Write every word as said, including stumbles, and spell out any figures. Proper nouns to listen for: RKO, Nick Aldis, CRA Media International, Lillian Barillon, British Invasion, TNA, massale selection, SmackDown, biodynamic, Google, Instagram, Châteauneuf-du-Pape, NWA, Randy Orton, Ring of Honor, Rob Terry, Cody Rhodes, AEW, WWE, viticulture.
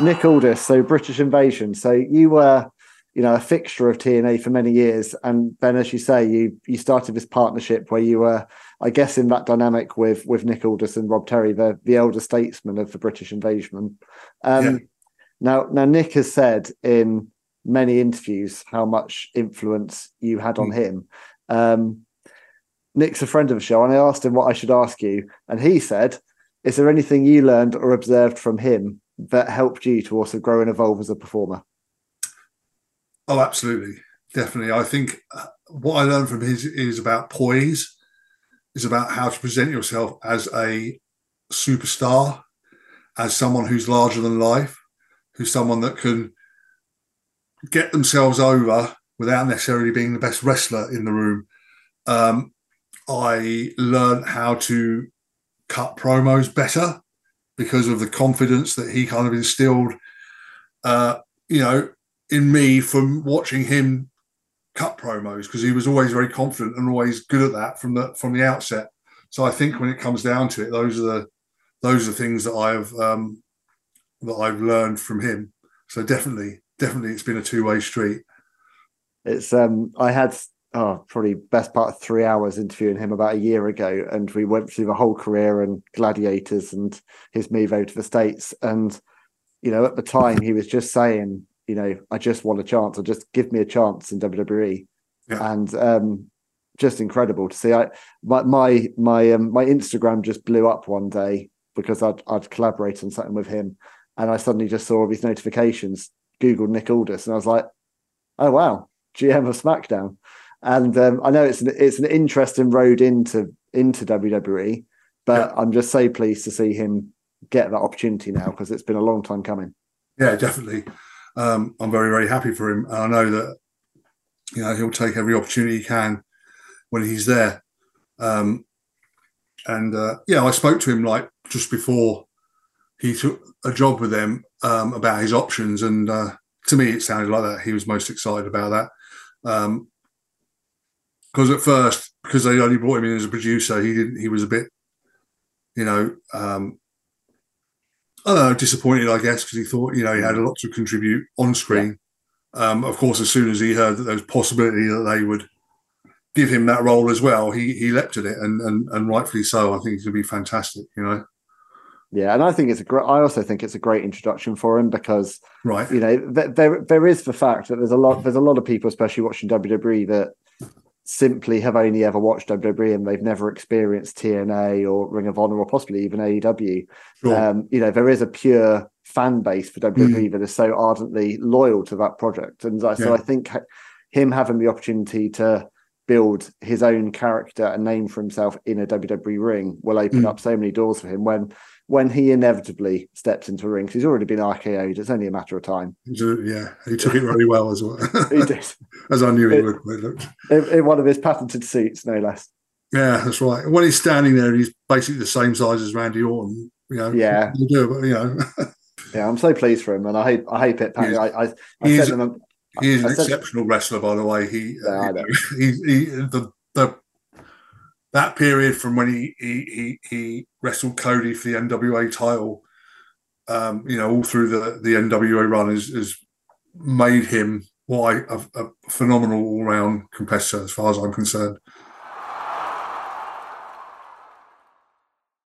Nick Aldis, so British Invasion. So you were, you know, a fixture of T N A for many years. And then, as you say, you you started this partnership where you were, I guess, in that dynamic with with Nick Aldis and Rob Terry, the, the elder statesman of the British Invasion. Um, yeah. Now, now Nick has said in many interviews how much influence you had on him. Um, Nick's a friend of the show, and I asked him what I should ask you. And he said, is there anything you learned or observed from him that helped you to also grow and evolve as a performer? Oh, absolutely. Definitely. I think what I learned from him is, is about poise, is about how to present yourself as a superstar, as someone who's larger than life, who's someone that can get themselves over without necessarily being the best wrestler in the room. Um, I learned how to cut promos better because of the confidence that he kind of instilled, uh, you know, in me from watching him cut promos, because he was always very confident and always good at that from the from the outset. So I think when it comes down to it, those are the those are the things that I've um, that I've learned from him. So definitely, definitely, it's been a two way street. It's um, I had. Oh, probably best part of three hours interviewing him about a year ago. And we went through the whole career and Gladiators and his move over to the States. And, you know, at the time he was just saying, you know, I just want a chance, or just give me a chance in W W E. Yeah. And um, just incredible to see. I, my, my, my, um, my Instagram just blew up one day because I'd, I'd collaborate on something with him. And I suddenly just saw all these notifications, Googled Nick Aldis. And I was like, oh, wow, G M of SmackDown. And um, I know it's an, it's an interesting road into into W W E, but yeah. I'm just so pleased to see him get that opportunity now, because it's been a long time coming. Yeah, definitely. Um, I'm very, very happy for him. And I know that, you know, he'll take every opportunity he can when he's there. Um, and, uh, yeah, I spoke to him, like, just before he took a job with them um, about his options. And uh, to me, it sounded like that. He was most excited about that. Um Because at first, because they only brought him in as a producer, he didn't. He was a bit, you know, um, I don't know, disappointed, I guess, because he thought, you know, he had a lot to contribute on screen. Yeah. Um, of course, as soon as he heard that there was possibility that they would give him that role as well, he he leapt at it, and and, and rightfully so. I think he's going to be fantastic, you know. Yeah, and I think it's a great. I also think it's a great introduction for him, because, right, you know, th- there there is the fact that there's a lot there's a lot of people, especially watching W W E, that simply have only ever watched W W E and they've never experienced T N A or Ring of Honor or possibly even A E W. Sure. Um, you know, there is a pure fan base for W W E mm. that is so ardently loyal to that project. And so yeah. I think him having the opportunity to build his own character and name for himself in a W W E ring will open mm. up so many doors for him when when he inevitably steps into a ring, because he's already been R K O'd. It's only a matter of time. Yeah, he took it really well as well. He did. As I knew he it, would. It in one of his patented suits, no less. Yeah, that's right. When he's standing there, he's basically the same size as Randy Orton. You know, yeah. You do, but, you know. Yeah, I'm so pleased for him, and I hope I hope it. He I, I, I is, said him, he I, is I an said, exceptional wrestler, by the way. He, no, uh, he, he the the. That period from when he he he, he wrestled Cody for the N W A title, um, you know, all through the, the N W A run has, has made him what I, a, a phenomenal all round competitor, as far as I'm concerned.